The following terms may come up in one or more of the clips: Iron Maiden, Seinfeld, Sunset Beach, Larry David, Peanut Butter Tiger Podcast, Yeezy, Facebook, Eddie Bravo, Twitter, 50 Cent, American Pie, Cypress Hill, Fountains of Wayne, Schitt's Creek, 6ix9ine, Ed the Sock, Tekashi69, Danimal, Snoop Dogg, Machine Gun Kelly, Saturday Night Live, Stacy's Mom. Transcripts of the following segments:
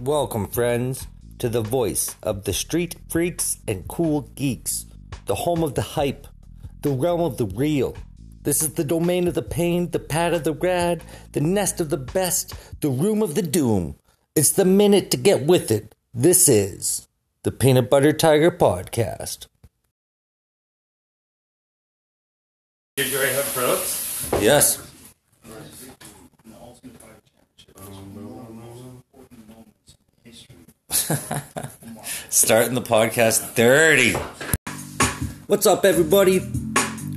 Welcome, friends, to the voice of the street freaks and cool geeks, the home of the hype, the realm of the real. This is the domain of the pain, the pad of the rad, the nest of the best, the room of the doom. It's the minute to get with it. This is the Peanut Butter Tiger Podcast. Did you already have products? Yes. Starting the podcast 30. What's up, everybody?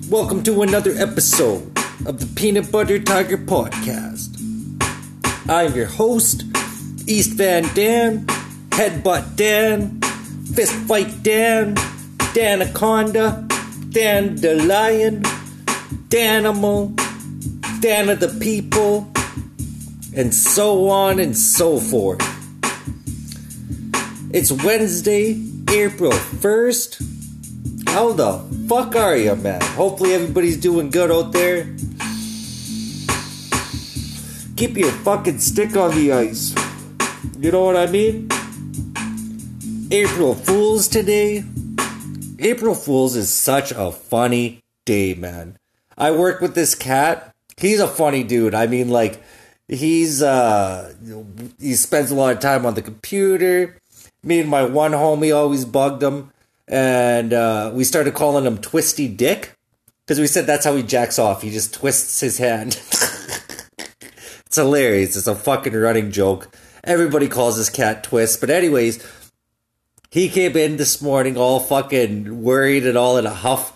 Welcome to another episode of the Peanut Butter Tiger Podcast. I'm your host, East Van Dan, Headbutt Dan, Fistfight Dan, Danaconda, Dan the Lion, Danimal, Dan of the People, and so on and so forth. It's Wednesday, April 1st. How the fuck are you, man? Hopefully everybody's doing good out there. Keep your fucking stick on the ice. You know what I mean? April Fools today. April Fools is such a funny day, man. I work with this cat. He's a funny dude. I mean, like, he spends a lot of time on the computer. Me and my one homie always bugged him, and we started calling him Twisty Dick, because we said that's how he jacks off. He just twists his hand. It's hilarious. It's a fucking running joke. Everybody calls this cat Twist. But anyways, he came in this morning all fucking worried and all in a huff.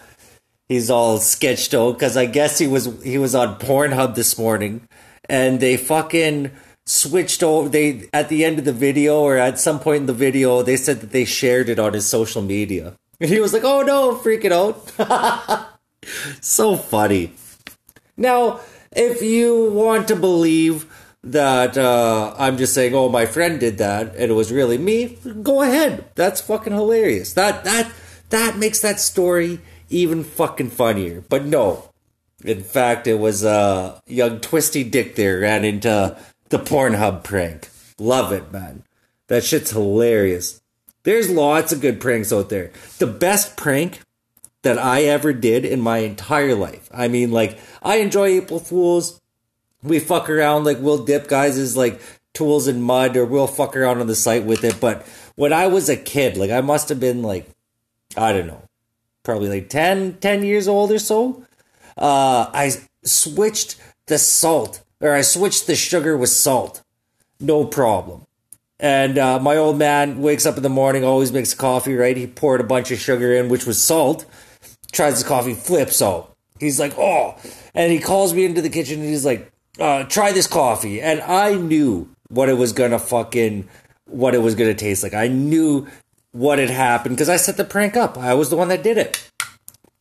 He's all sketched out, because I guess he was on Pornhub this morning, and they fucking switched over. They, at the end of the video, or at some point in the video, they said that they shared it on his social media, and he was like, oh no, I'm freaking out. So funny. Now, if you want to believe that I'm just saying, oh, my friend did that and it was really me, go ahead. That's fucking hilarious. That makes that story even fucking funnier. But no, in fact, it was young Twisty Dick there ran into the Pornhub prank. Love it, man. That shit's hilarious. There's lots of good pranks out there. The best prank that I ever did in my entire life. I mean, like, I enjoy April Fools. We fuck around, like, we'll dip guys' like tools in mud, or we'll fuck around on the site with it. But when I was a kid, like, I must have been like, I don't know, probably like 10 years old or so. I switched the salt. Or I switched the sugar with salt. No problem. And my old man wakes up in the morning, always makes coffee, right? He poured a bunch of sugar in, which was salt. Tries the coffee, flips out. He's like, oh. And he calls me into the kitchen, and he's like, try this coffee. And I knew what it was going to taste like. I knew what had happened, because I set the prank up. I was the one that did it.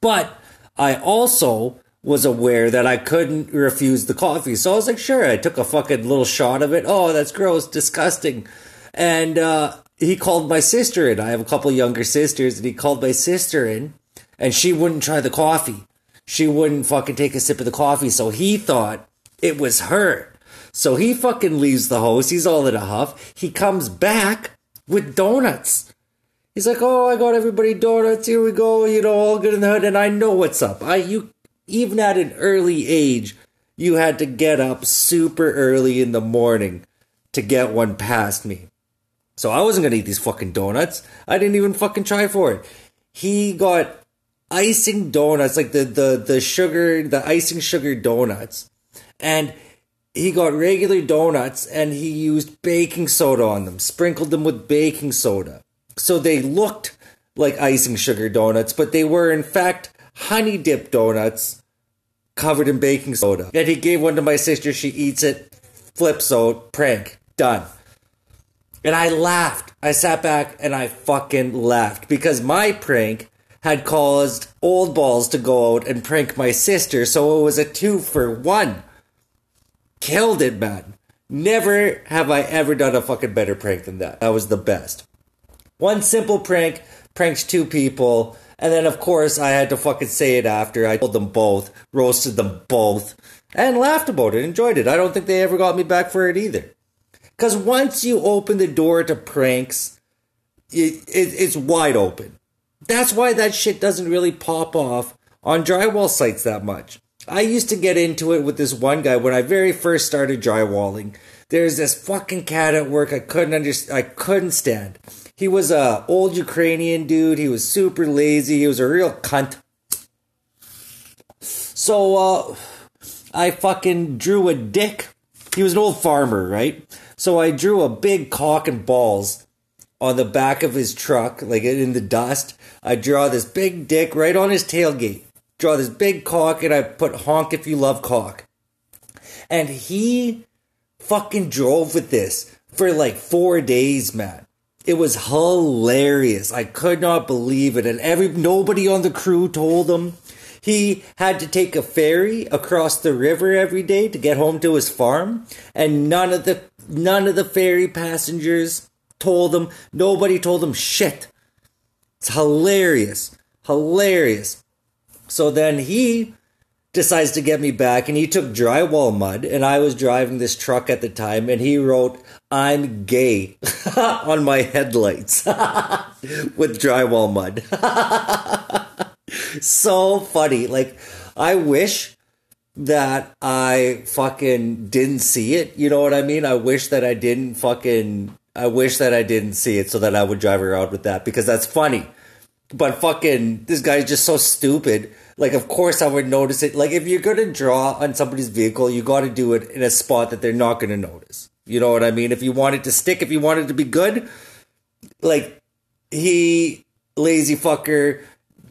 But I also was aware that I couldn't refuse the coffee. So I was like, sure. I took a fucking little shot of it. Oh, that's gross. Disgusting. And he called my sister in. I have a couple younger sisters, and he called my sister in, and she wouldn't try the coffee. She wouldn't fucking take a sip of the coffee. So he thought it was her. So he fucking leaves the house. He's all in a huff. He comes back with donuts. He's like, oh, I got everybody donuts. Here we go. You know, all good in the hood. And I know what's up. Even at an early age, you had to get up super early in the morning to get one past me. So I wasn't going to eat these fucking donuts. I didn't even fucking try for it. He got icing donuts, like the icing sugar donuts. And he got regular donuts, and he used baking soda on them, sprinkled them with baking soda. So they looked like icing sugar donuts, but they were, in fact, honey dip donuts covered in baking soda. And he gave one to my sister. She eats it, flips out, prank, done. And I laughed. I sat back and I fucking laughed, because my prank had caused old balls to go out and prank my sister. So it was a 2-for-1. Killed it, man. Never have I ever done a fucking better prank than that. That was the best. One simple prank pranks two people. And then, of course, I had to fucking say it after. I told them both, roasted them both, and laughed about it, enjoyed it. I don't think they ever got me back for it either. Because once you open the door to pranks, it's wide open. That's why that shit doesn't really pop off on drywall sites that much. I used to get into it with this one guy when I very first started drywalling. There's this fucking cat at work I couldn't stand. He was a old Ukrainian dude. He was super lazy. He was a real cunt. So I fucking drew a dick. He was an old farmer, right? So I drew a big cock and balls on the back of his truck, like in the dust. I draw this big dick right on his tailgate. Draw this big cock, and I put honk if you love cock. And he fucking drove with this for like 4 days, man. It was hilarious. I could not believe it. And nobody on the crew told him. He had to take a ferry across the river every day to get home to his farm. And none of the ferry passengers told him. Nobody told him shit. It's hilarious. Hilarious. So then he decides to get me back, and he took drywall mud, and I was driving this truck at the time, and he wrote, "I'm gay" on my headlights with drywall mud. So funny. Like, I wish that I fucking didn't see it. You know what I mean? I wish that I didn't see it so that I would drive around with that, because that's funny. But fucking, this guy's just so stupid. Like, of course I would notice it. Like, if you're going to draw on somebody's vehicle, you got to do it in a spot that they're not going to notice. You know what I mean? If you want it to stick, if you want it to be good, like, he, lazy fucker,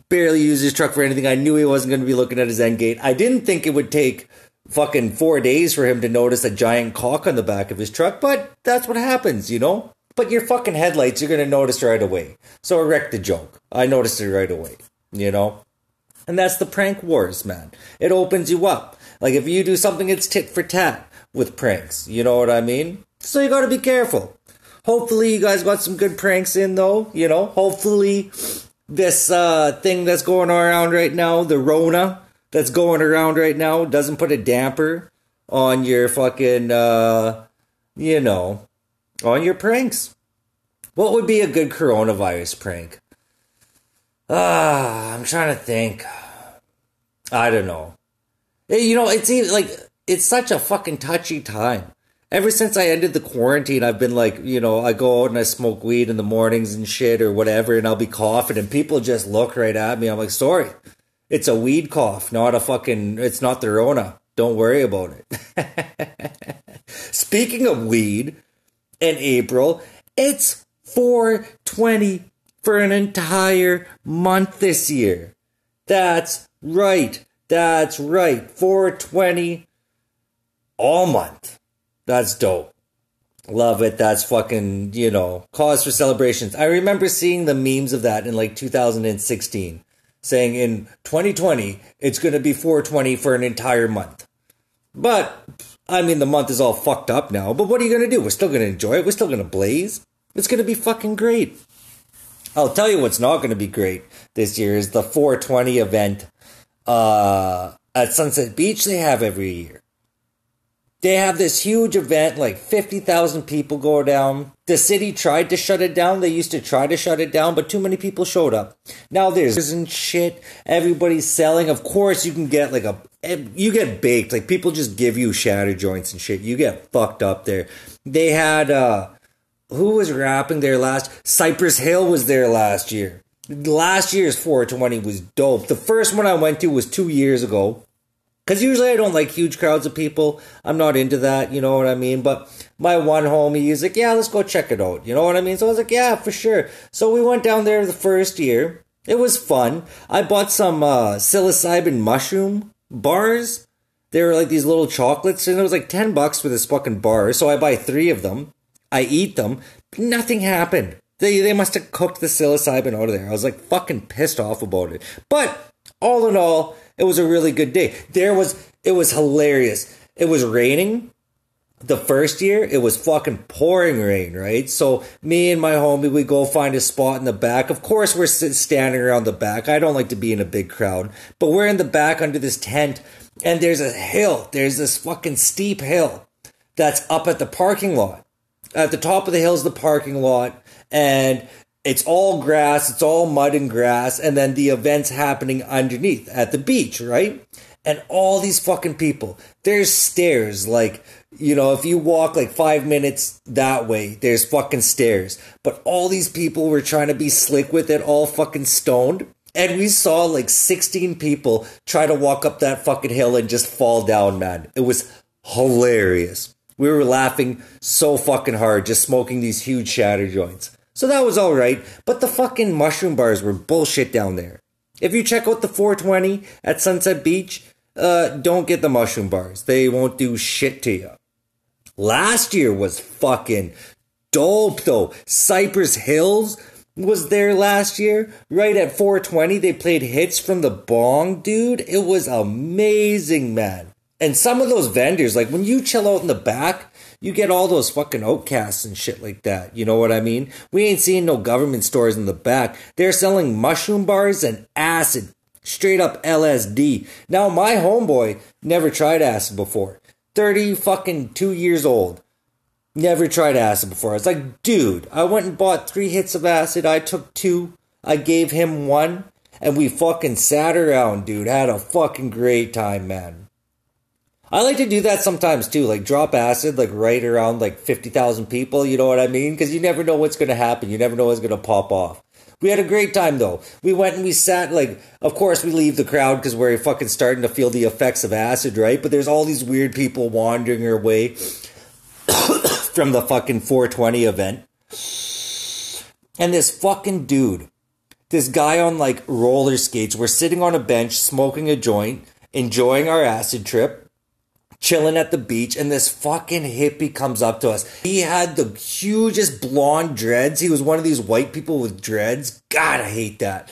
barely used his truck for anything. I knew he wasn't going to be looking at his end gate. I didn't think it would take fucking 4 days for him to notice a giant cock on the back of his truck, but that's what happens, you know? But your fucking headlights, you're going to notice right away. So I wrecked the joke. I noticed it right away, you know? And that's the prank wars, man. It opens you up. Like, if you do something, it's tit for tat with pranks. You know what I mean? So you got to be careful. Hopefully you guys got some good pranks in, though. You know, hopefully this thing that's going around right now, the Rona that's going around right now, doesn't put a damper on your fucking, you know... on your pranks. What would be a good coronavirus prank? I'm trying to think. I don't know. You know, it's even, like, it's such a fucking touchy time. Ever since I ended the quarantine, I've been like, you know, I go out and I smoke weed in the mornings and shit or whatever, and I'll be coughing, and people just look right at me. I'm like, sorry, it's a weed cough, not a fucking, it's not the Rona. Don't worry about it. Speaking of weed... in April, it's 420 for an entire month this year. That's right. That's right. 420 all month. That's dope. Love it. That's fucking, you know, cause for celebrations. I remember seeing the memes of that in like 2016, saying in 2020, it's going to be 420 for an entire month. But... I mean, the month is all fucked up now, but what are you going to do? We're still going to enjoy it. We're still going to blaze. It's going to be fucking great. I'll tell you what's not going to be great this year is the 420 event at Sunset Beach they have every year. They have this huge event, like 50,000 people go down. The city tried to shut it down. They used to try to shut it down, but too many people showed up. Now there's and shit. Everybody's selling. Of course, you can get like you get baked. Like, people just give you shatter joints and shit. You get fucked up there. They had, who was rapping there last? Cypress Hill was there last year. Last year's 420 was dope. The first one I went to was 2 years ago. Because usually I don't like huge crowds of people. I'm not into that, you know what I mean? But my one homie, he's like, yeah, let's go check it out. You know what I mean? So I was like, yeah, for sure. So we went down there the first year. It was fun. I bought some psilocybin mushroom bars. They were like these little chocolates. And it was like $10 for this fucking bar. So I buy 3 of them. I eat them. Nothing happened. They must have cooked the psilocybin out of there. I was like fucking pissed off about it. But all in all... it was a really good day. It was hilarious. It was raining the first year. It was fucking pouring rain, right? So me and my homie, we go find a spot in the back. Of course, we're standing around the back. I don't like to be in a big crowd, but we're in the back under this tent, and there's a hill. There's this fucking steep hill that's up at the parking lot. At the top of the hill is the parking lot, and it's all grass. It's all mud and grass. And then the event's happening underneath at the beach, right? And all these fucking people. There's stairs. Like, you know, if you walk like 5 minutes that way, there's fucking stairs. But all these people were trying to be slick with it, all fucking stoned. And we saw like 16 people try to walk up that fucking hill and just fall down, man. It was hilarious. We were laughing so fucking hard, just smoking these huge shatter joints. So that was all right, but the fucking mushroom bars were bullshit down there. If you check out the 420 at Sunset Beach, don't get the mushroom bars. They won't do shit to you. Last year was fucking dope, though. Cypress Hills was there last year. Right at 420, they played hits from the bong, dude. It was amazing, man. And some of those vendors, like when you chill out in the back, you get all those fucking outcasts and shit like that. You know what I mean? We ain't seeing no government stores in the back. They're selling mushroom bars and acid. Straight up LSD. Now, my homeboy never tried acid before. 30 fucking 2 years old. Never tried acid before. I was like, dude, I went and bought 3 hits of acid. I took 2. I gave him 1. And we fucking sat around, dude. Had a fucking great time, man. I like to do that sometimes too, like drop acid, like right around like 50,000 people, you know what I mean? Because you never know what's going to happen. You never know what's going to pop off. We had a great time though. We went and we sat, like, of course we leave the crowd because we're fucking starting to feel the effects of acid, right? But there's all these weird people wandering away from the fucking 420 event. And this fucking dude, this guy on like roller skates, we're sitting on a bench, smoking a joint, enjoying our acid trip, chilling at the beach, and this fucking hippie comes up to us. He had the hugest blonde dreads. He was one of these white people with dreads. God, I hate that.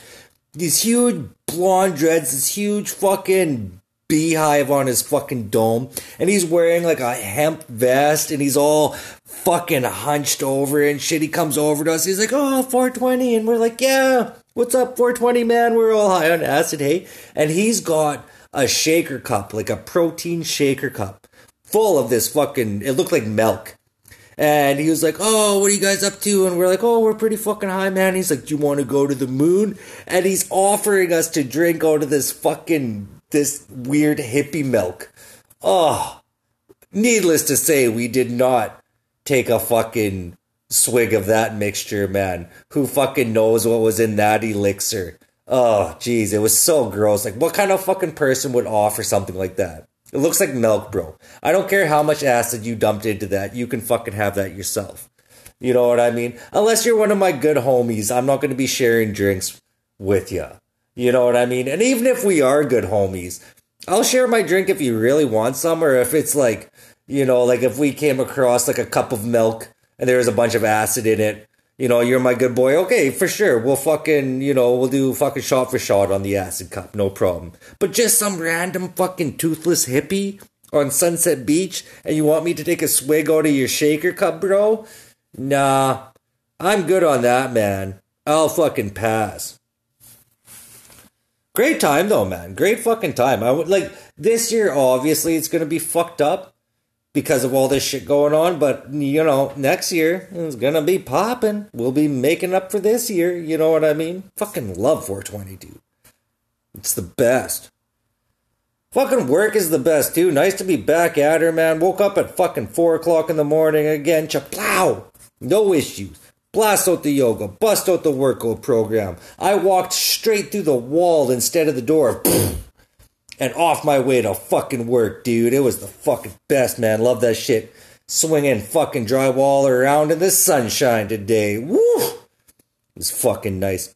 These huge blonde dreads, this huge fucking beehive on his fucking dome. And he's wearing like a hemp vest, and he's all fucking hunched over and shit. He comes over to us. He's like, oh, 420. And we're like, yeah, what's up, 420, man? We're all high on acid, hey? And he's got a shaker cup, like a protein shaker cup, full of this fucking, it looked like milk. And he was like, oh, what are you guys up to? And we're like, oh, we're pretty fucking high, man. And he's like, do you want to go to the moon? And he's offering us to drink out of this fucking, this weird hippie milk. Oh, needless to say, we did not take a fucking swig of that mixture, man. Who fucking knows what was in that elixir? Oh, geez, it was so gross. Like, what kind of fucking person would offer something like that? It looks like milk, bro. I don't care how much acid you dumped into that. You can fucking have that yourself. You know what I mean? Unless you're one of my good homies, I'm not going to be sharing drinks with you. You know what I mean? And even if we are good homies, I'll share my drink if you really want some, or if it's like, you know, like if we came across like a cup of milk and there was a bunch of acid in it. You know, you're my good boy. Okay, for sure. We'll fucking, you know, we'll do fucking shot for shot on the acid cup. No problem. But just some random fucking toothless hippie on Sunset Beach, and you want me to take a swig out of your shaker cup, bro? Nah, I'm good on that, man. I'll fucking pass. Great time, though, man. Great fucking time. I would, like, this year, obviously, it's going to be fucked up because of all this shit going on, but, you know, next year it's gonna be popping. We'll be making up for this year, you know what I mean? Fucking love 420, dude. It's the best. Fucking work is the best, too. Nice to be back at her, man. Woke up at fucking 4 o'clock in the morning again. Cha-plow! No issues. Blast out the yoga. Bust out the workout program. I walked straight through the wall instead of the door. And off my way to fucking work, dude. It was the fucking best, man. Love that shit. Swinging fucking drywall around in the sunshine today. Woo! It was fucking nice.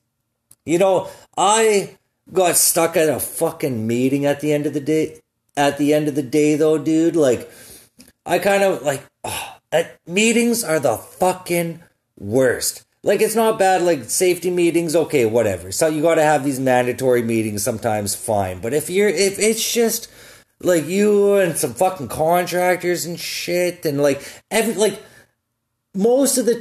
You know, I got stuck at a fucking meeting at the end of the day. At the end of the day, though, dude. Like, I kind of, like, meetings are the fucking worst. Like, it's not bad, like, safety meetings, okay, whatever. So you gotta have these mandatory meetings sometimes, fine. But if it's just, like, you and some fucking contractors and shit, and, like, most of the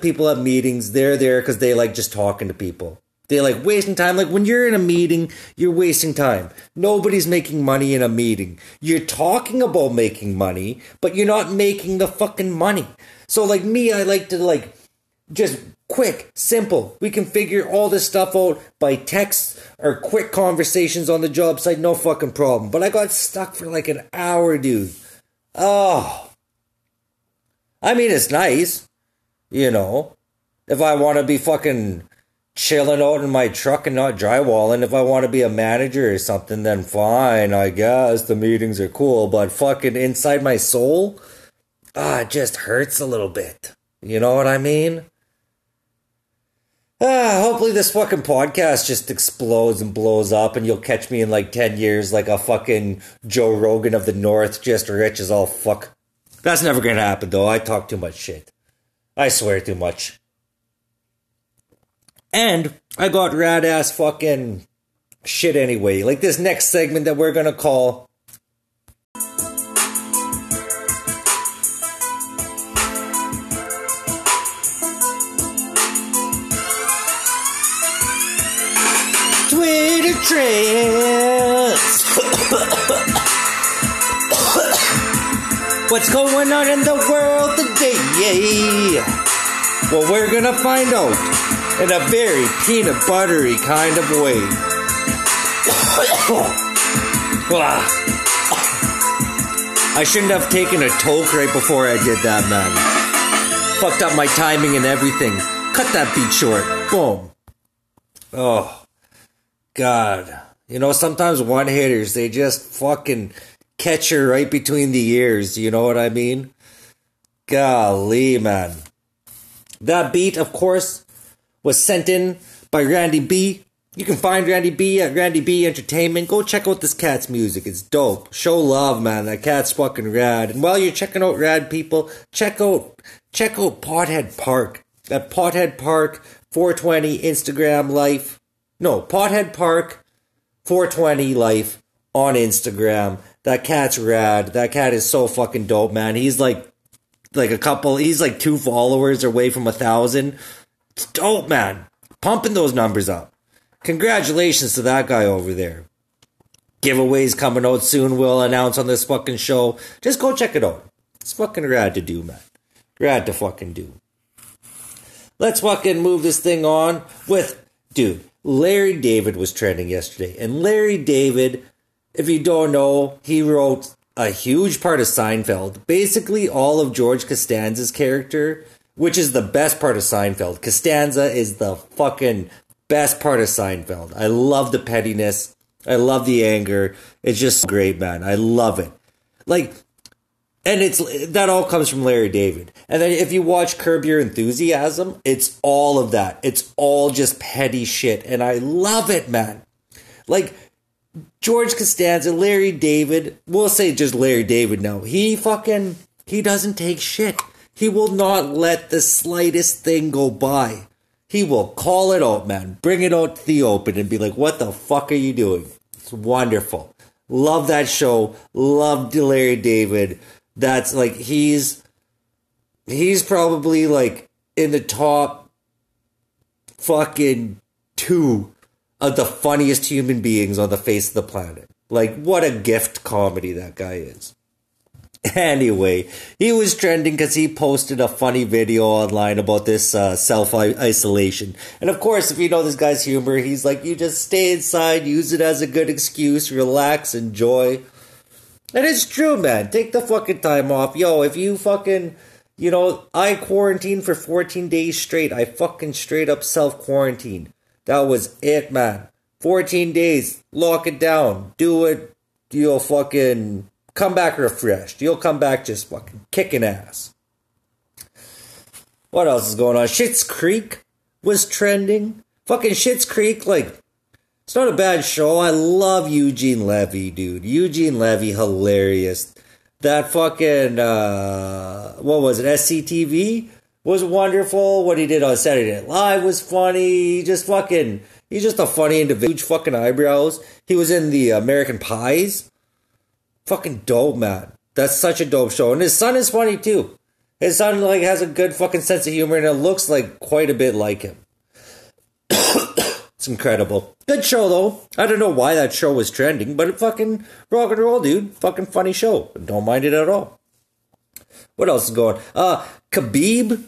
people at meetings, they're there because they like just talking to people. They're like wasting time. Like when you're in a meeting, you're wasting time. Nobody's making money in a meeting. You're talking about making money, but you're not making the fucking money. So like me, I like to like just quick, simple. We can figure all this stuff out by text or quick conversations on the job site. No fucking problem. But I got stuck for like an hour, dude. Oh, I mean, it's nice, you know, if I want to be fucking chilling out in my truck and not drywalling. If I want to be a manager or something, then fine, I guess the meetings are cool. But fucking inside my soul, it just hurts a little bit. You know what I mean? Hopefully this fucking podcast just explodes and blows up, and you'll catch me in like 10 years like a fucking Joe Rogan of the North, just rich as all fuck. That's never gonna happen though. I talk too much shit. I swear too much. And I got rad-ass fucking shit anyway. Like this next segment that we're going to call Twitter Trends. What's going on in the world today? Well, we're going to find out in a very peanut buttery kind of way. I shouldn't have taken a toke right before I did that, man. Fucked up my timing and everything. Cut that beat short. Boom. Oh, God. You know, sometimes one-hitters, they just fucking catch you right between the ears. You know what I mean? Golly, man. That beat, of course, was sent in by Randy B. You can find Randy B at Randy B Entertainment. Go check out this cat's music. It's dope. Show love, man. That cat's fucking rad. And while you're checking out rad people, check out Pothead Park. At Pothead Park 420 Instagram Life. No, Pothead Park 420 Life on Instagram. That cat's rad. That cat is so fucking dope, man. He's like 2 followers away from 1,000. It's dope, man. Pumping those numbers up. Congratulations to that guy over there. Giveaways coming out soon. We'll announce on this fucking show. Just go check it out. It's fucking rad to do, man. Rad to fucking do. Let's fucking move this thing on with, dude, Larry David was trending yesterday. And Larry David, if you don't know, he wrote a huge part of Seinfeld. Basically all of George Costanza's character, which is the best part of Seinfeld. Costanza is the fucking best part of Seinfeld. I love the pettiness. I love the anger. It's just great, man. I love it. Like, and it's that all comes from Larry David. And then if you watch Curb Your Enthusiasm, it's all of that. It's all just petty shit. And I love it, man. Like, George Costanza, Larry David, we'll say just Larry David now. He doesn't take shit. He will not let the slightest thing go by. He will call it out, man. Bring it out to the open and be like, what the fuck are you doing? It's wonderful. Love that show. Love Larry David. That's like, he's probably like in the top fucking 2 of the funniest human beings on the face of the planet. Like, what a gift comedy that guy is. Anyway, he was trending because he posted a funny video online about this self-isolation. And of course, if you know this guy's humor, he's like, you just stay inside, use it as a good excuse, relax, enjoy. And it's true, man. Take the fucking time off. Yo, if you fucking, you know, I quarantined for 14 days straight. I fucking straight up self-quarantined. That was it, man. 14 days. Lock it down. Do it. You'll fucking come back refreshed. You'll come back just fucking kicking ass. What else is going on? Schitt's Creek was trending. Fucking Schitt's Creek, like, it's not a bad show. I love Eugene Levy, dude. Eugene Levy, hilarious. That fucking, what was it? SCTV was wonderful. What he did on Saturday Night Live was funny. He's just a funny individual. Huge fucking eyebrows. He was in the American Pies. Fucking dope, man. That's such a dope show. And his son is funny too. His son like has a good fucking sense of humor, and it looks like quite a bit like him. It's incredible. Good show, though. I don't know why that show was trending, but it fucking rock and roll, dude. Fucking funny show. Don't mind it at all. What else is going on? Khabib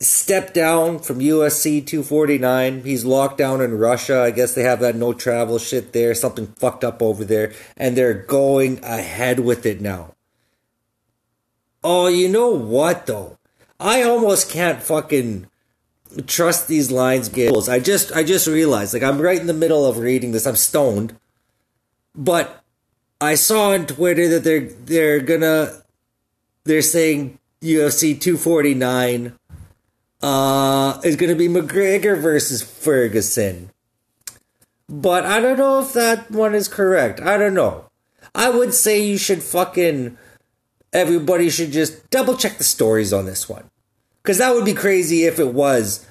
stepped down from UFC 249. He's locked down in Russia. I guess they have that no travel shit there. Something fucked up over there. And they're going ahead with it now. Oh, you know what, though? I almost can't fucking trust these lines. I just realized, like, I'm right in the middle of reading this. I'm stoned. But I saw on Twitter that they're saying UFC 249 is going to be McGregor versus Ferguson. But I don't know if that one is correct. I don't know. I would say you should fucking... Everybody should just double check the stories on this one. Because that would be crazy if it was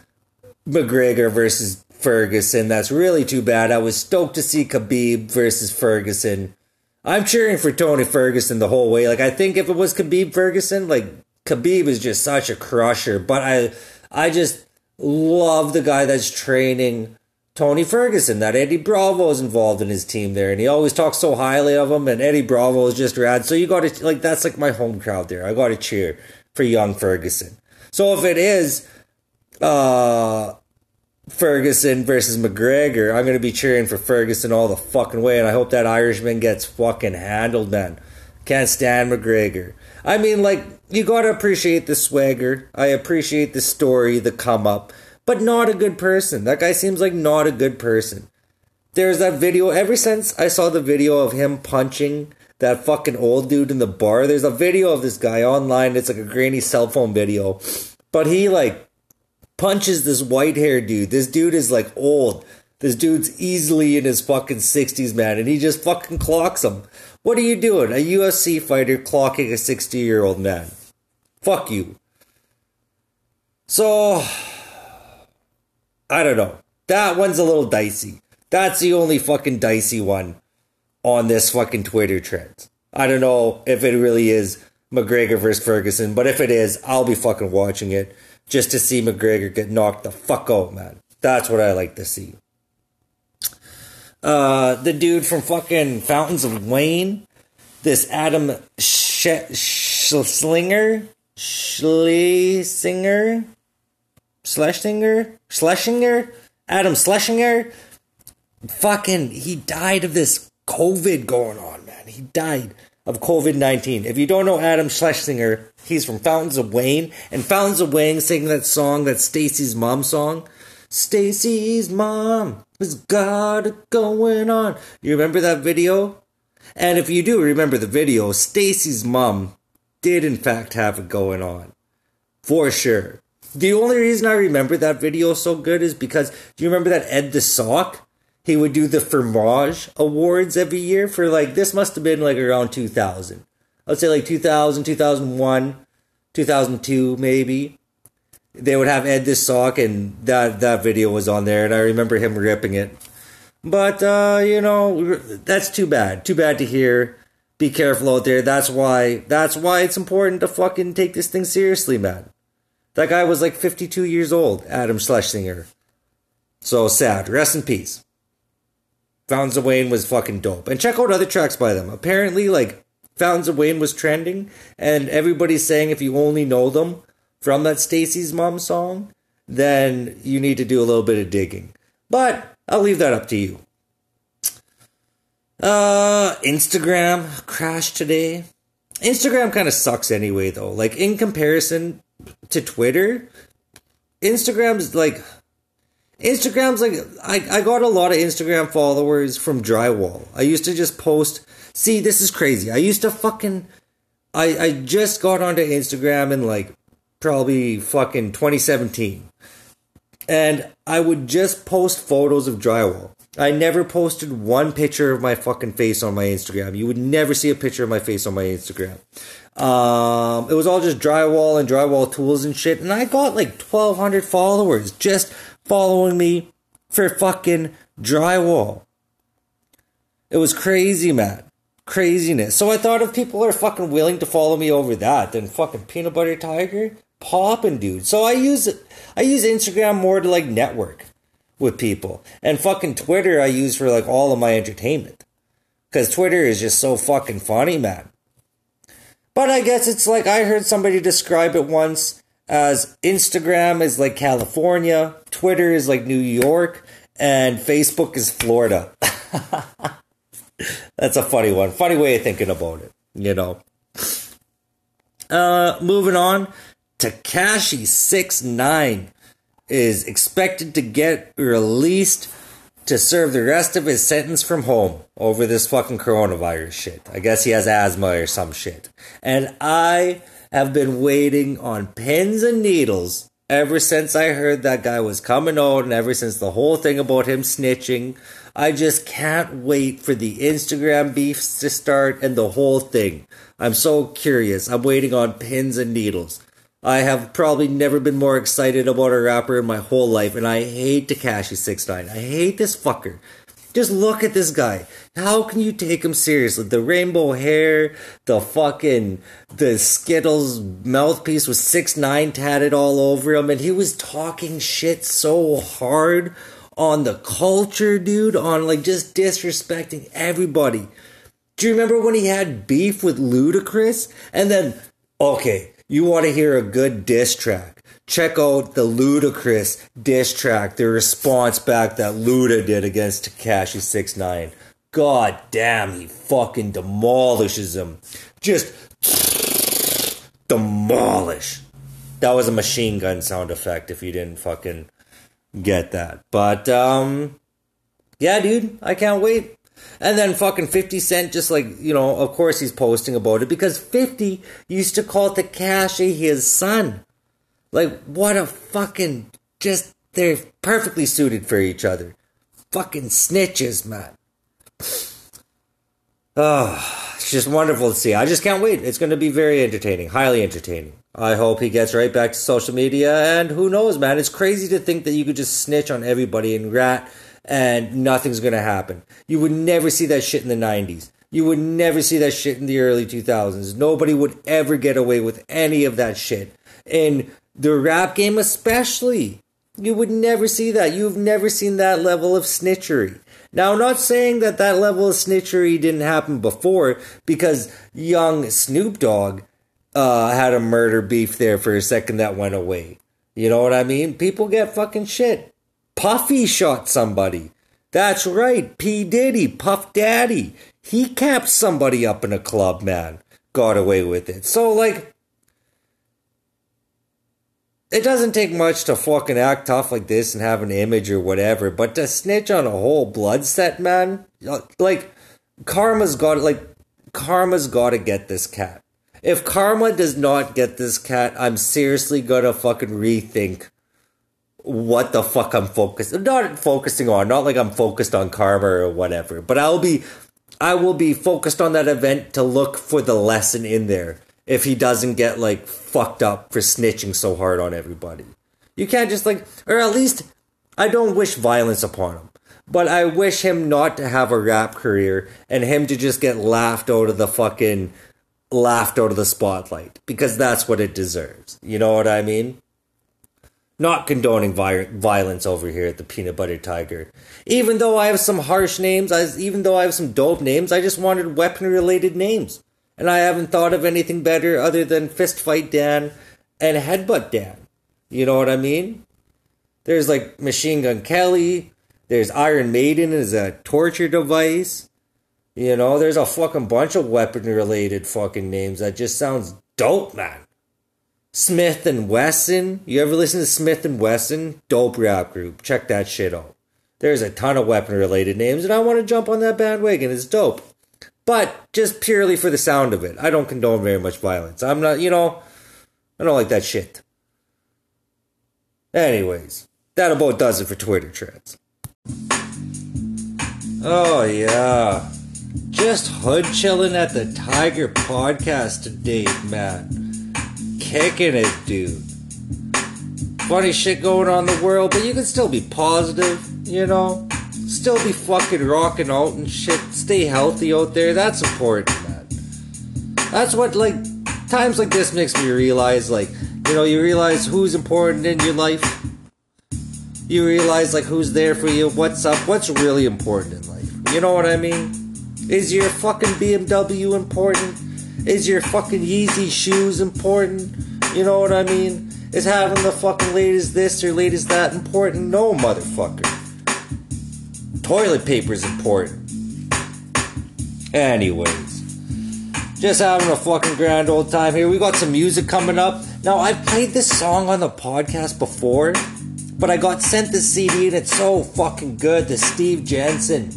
McGregor versus Ferguson. That's really too bad. I was stoked to see Khabib versus Ferguson. I'm cheering for Tony Ferguson the whole way. Like, I think if it was Khabib Ferguson, like, Khabib is just such a crusher. But I just love the guy that's training Tony Ferguson. That Eddie Bravo is involved in his team there, and he always talks so highly of him, and Eddie Bravo is just rad. So you got to, like, that's like my home crowd there. I got to cheer for young Ferguson. So if it is Ferguson versus McGregor, I'm going to be cheering for Ferguson all the fucking way, and I hope that Irishman gets fucking handled, man. Can't stand McGregor. I mean, like, you got to appreciate the swagger. I appreciate the story, the come up. But not a good person. That guy seems like not a good person. There's that video. Ever since I saw the video of him punching that fucking old dude in the bar, there's a video of this guy online. It's like a grainy cell phone video. But he, like, punches this white-haired dude. This dude is, like, old. This dude's easily in his fucking 60s, man. And he just fucking clocks him. What are you doing? A UFC fighter clocking a 60-year-old man. Fuck you. So... I don't know. That one's a little dicey. That's the only fucking dicey one on this fucking Twitter trend. I don't know if it really is McGregor versus Ferguson, but if it is, I'll be fucking watching it just to see McGregor get knocked the fuck out, man. That's what I like to see. The dude from fucking Fountains of Wayne, this Adam Schlesinger? Adam Schlesinger? Fucking, he died of this COVID going on, man. He died of COVID-19. If you don't know Adam Schlesinger, he's from Fountains of Wayne. And Fountains of Wayne singing that song, that Stacy's Mom song. Stacy's Mom has got it going on. You remember that video? And if you do remember the video, Stacy's Mom did in fact have it going on. For sure. The only reason I remember that video so good is because, do you remember that Ed the Sock? He would do the Fermage Awards every year for, like, this must have been, like, around 2000. I would say, like, 2000, 2001, 2002, maybe. They would have Ed the Sock, and that video was on there, and I remember him ripping it. But, you know, that's too bad. Too bad to hear. Be careful out there. That's why it's important to fucking take this thing seriously, man. That guy was like 52 years old, Adam Schlesinger. So sad. Rest in peace. Fountains of Wayne was fucking dope. And check out other tracks by them. Apparently, like, Fountains of Wayne was trending. And everybody's saying if you only know them from that Stacy's Mom song, then you need to do a little bit of digging. But I'll leave that up to you. Instagram crashed today. Instagram kind of sucks anyway, though. Like, in comparison... to Twitter, Instagram's like I got a lot of Instagram followers from drywall. I used to just post. See, this is crazy. I just got onto Instagram in, like, probably fucking 2017, and I would just post photos of drywall. I never posted one picture of my fucking face on my Instagram. You would never see a picture of my face on my Instagram. It was all just drywall and drywall tools and shit. And I got like 1,200 followers just following me for fucking drywall. It was crazy, man. Craziness. So I thought if people are fucking willing to follow me over that, then fucking Peanut Butter Tiger popping, dude. So I use Instagram more to, like, network. with people. And fucking Twitter I use for like all of my entertainment. Because Twitter is just so fucking funny, man. But I guess it's like I heard somebody describe it once as Instagram is like California, Twitter is like New York, and Facebook is Florida. That's a funny one. Funny way of thinking about it, you know. Moving on. Tekashi69 is expected to get released to serve the rest of his sentence from home over this fucking coronavirus shit. I guess he has asthma or some shit. And I have been waiting on pins and needles ever since I heard that guy was coming out and ever since the whole thing about him snitching. I just can't wait for the Instagram beefs to start and the whole thing. I'm so curious. I'm waiting on pins and needles. I have probably never been more excited about a rapper in my whole life, and I hate Tekashi69. I hate this fucker. Just look at this guy. How can you take him seriously? The rainbow hair, the Skittles mouthpiece with 6ix9ine tatted all over him, and he was talking shit so hard on the culture, dude, on like just disrespecting everybody. Do you remember when he had beef with Ludacris? And then, okay, you want to hear a good diss track? Check out the Ludacris diss track, the response back that Luda did against Tekashi69. God damn, he fucking demolishes him. Just demolish. That was a machine gun sound effect if you didn't fucking get that. But yeah, dude, I can't wait. And then fucking 50 Cent, just like, you know, of course he's posting about it because 50 used to call Tekashi his son. Like, what a fucking, just, they're perfectly suited for each other. Fucking snitches, man. Oh, it's just wonderful to see. I just can't wait. It's going to be very entertaining, highly entertaining. I hope he gets right back to social media, and who knows, man. It's crazy to think that you could just snitch on everybody and rat and nothing's going to happen. You would never see that shit in the 90s. You would never see that shit in the early 2000s. Nobody would ever get away with any of that shit. In the rap game especially, you would never see that. You've never seen that level of snitchery. Now, I'm not saying that that level of snitchery didn't happen before, because young Snoop Dogg had a murder beef there for a second that went away. You know what I mean? People get fucking shit. Puffy shot somebody. That's right. P. Diddy, Puff Daddy. He capped somebody up in a club, man. Got away with it. So, like, it doesn't take much to fucking act tough like this and have an image or whatever, but to snitch on a whole blood set, man, like, karma's gotta get this cat. If karma does not get this cat, I'm seriously gonna fucking rethink what the fuck I'm focused. I'm not focusing on, not like I'm focused on karma or whatever, but I will be focused on that event to look for the lesson in there. If he doesn't get, like, fucked up for snitching so hard on everybody. You can't just, like, or at least, I don't wish violence upon him. But I wish him not to have a rap career and him to just get laughed out of the spotlight. Because that's what it deserves. You know what I mean? Not condoning violence over here at the Peanut Butter Tiger. Even though I have some harsh names, even though I have some dope names, I just wanted weapon-related names. And I haven't thought of anything better other than Fist Fight Dan and Headbutt Dan. You know what I mean? There's like Machine Gun Kelly. There's Iron Maiden as a torture device. You know, there's a fucking bunch of weapon-related fucking names that just sounds dope, man. Smith and Wesson. You ever listen to Smith and Wesson? Dope rap group. Check that shit out. There's a ton of weapon-related names, and I want to jump on that bandwagon. It's dope. But just purely for the sound of it. I don't condone very much violence. I'm not, you know, I don't like that shit. Anyways, that about does it for Twitter trends. Oh, yeah. Just hood chilling at the Tiger Podcast today, man. Kicking it, dude. Funny shit going on in the world, but you can still be positive, you know. Still be fucking rocking out and shit. Stay healthy out there. That's important, man. That's what, like, times like this makes me realize, like, you know, you realize who's important in your life. you realize, like, who's there for you, what's up, what's really important in life. You know what I mean? Is your fucking BMW important? Is your fucking Yeezy shoes important? You know what I mean? Is having the fucking latest this or latest that important? No, motherfucker. Toilet paper's important. Anyways. Just having a fucking grand old time here. We got some music coming up. Now, I've played this song on the podcast before, but I got sent this CD and it's so fucking good. The Steve Jensen.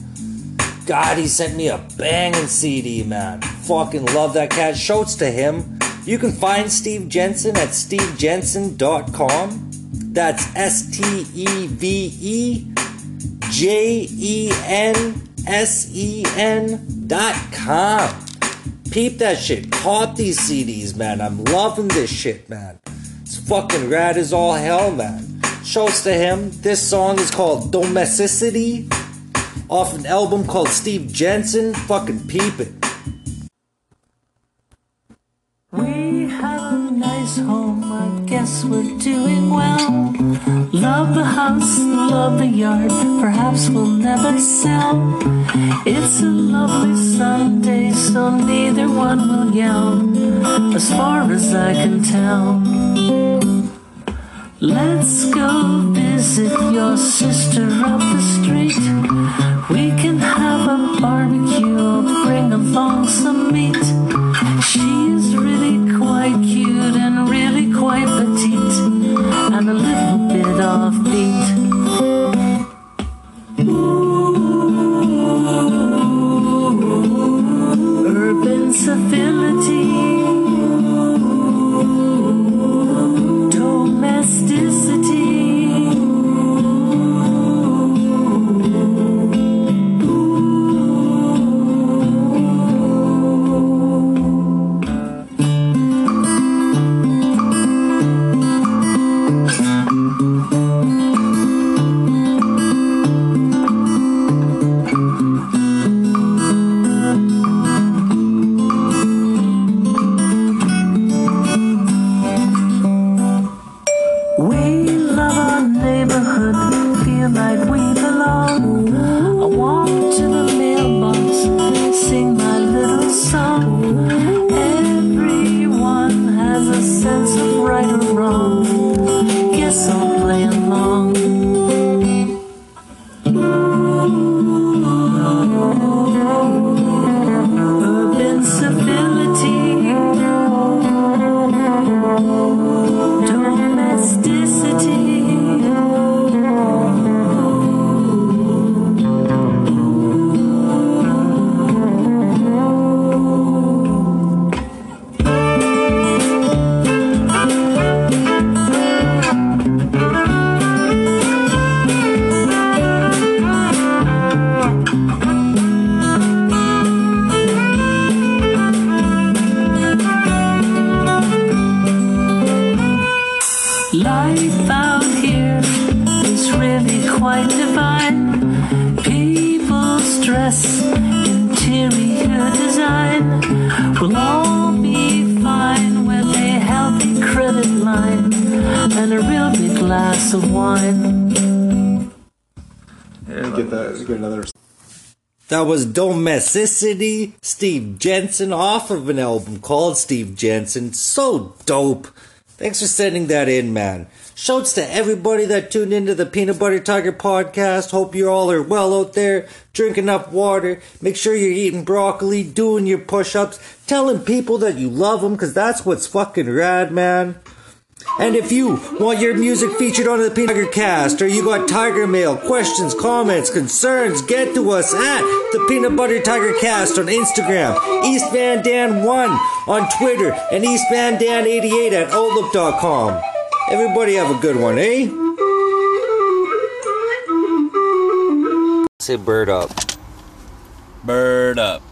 God, he sent me a banging CD, man. Fucking love that cat. Shouts to him. You can find Steve Jensen at stevejensen.com. That's stevejensen.com. Peep that shit. Caught these CDs, man. I'm loving this shit, man. It's fucking rad as all hell, man. Shouts to him. This song is called Domesticity, off an album called Steve Jensen. Fucking peep it. We have a nice home, I guess we're doing well. Love the house, love the yard, perhaps we'll never sell. It's a lovely Sunday, so neither one will yell, as far as I can tell. Let's go visit your sister up the street. We can have a barbecue or bring along some meat. She is really quite cute and really quite petite and a little bit offbeat. Ooh, urban civility. Domesticity. That was Domesticity, Steve Jensen, off of an album called Steve Jensen. So dope. Thanks for sending that in, man. Shouts to everybody that tuned into the Peanut Butter Tiger podcast. Hope you all are well out there, drinking up water. Make sure you're eating broccoli, doing your push-ups, telling people that you love them, because that's what's fucking rad, man. And if you want your music featured on the Peanut Butter Cast, or you got Tiger Mail, questions, comments, concerns, get to us at the Peanut Butter Tiger Cast on Instagram, EastVanDan1 on Twitter, and EastVanDan88 at Outlook.com. Everybody have a good one, eh? Say bird up. Bird up.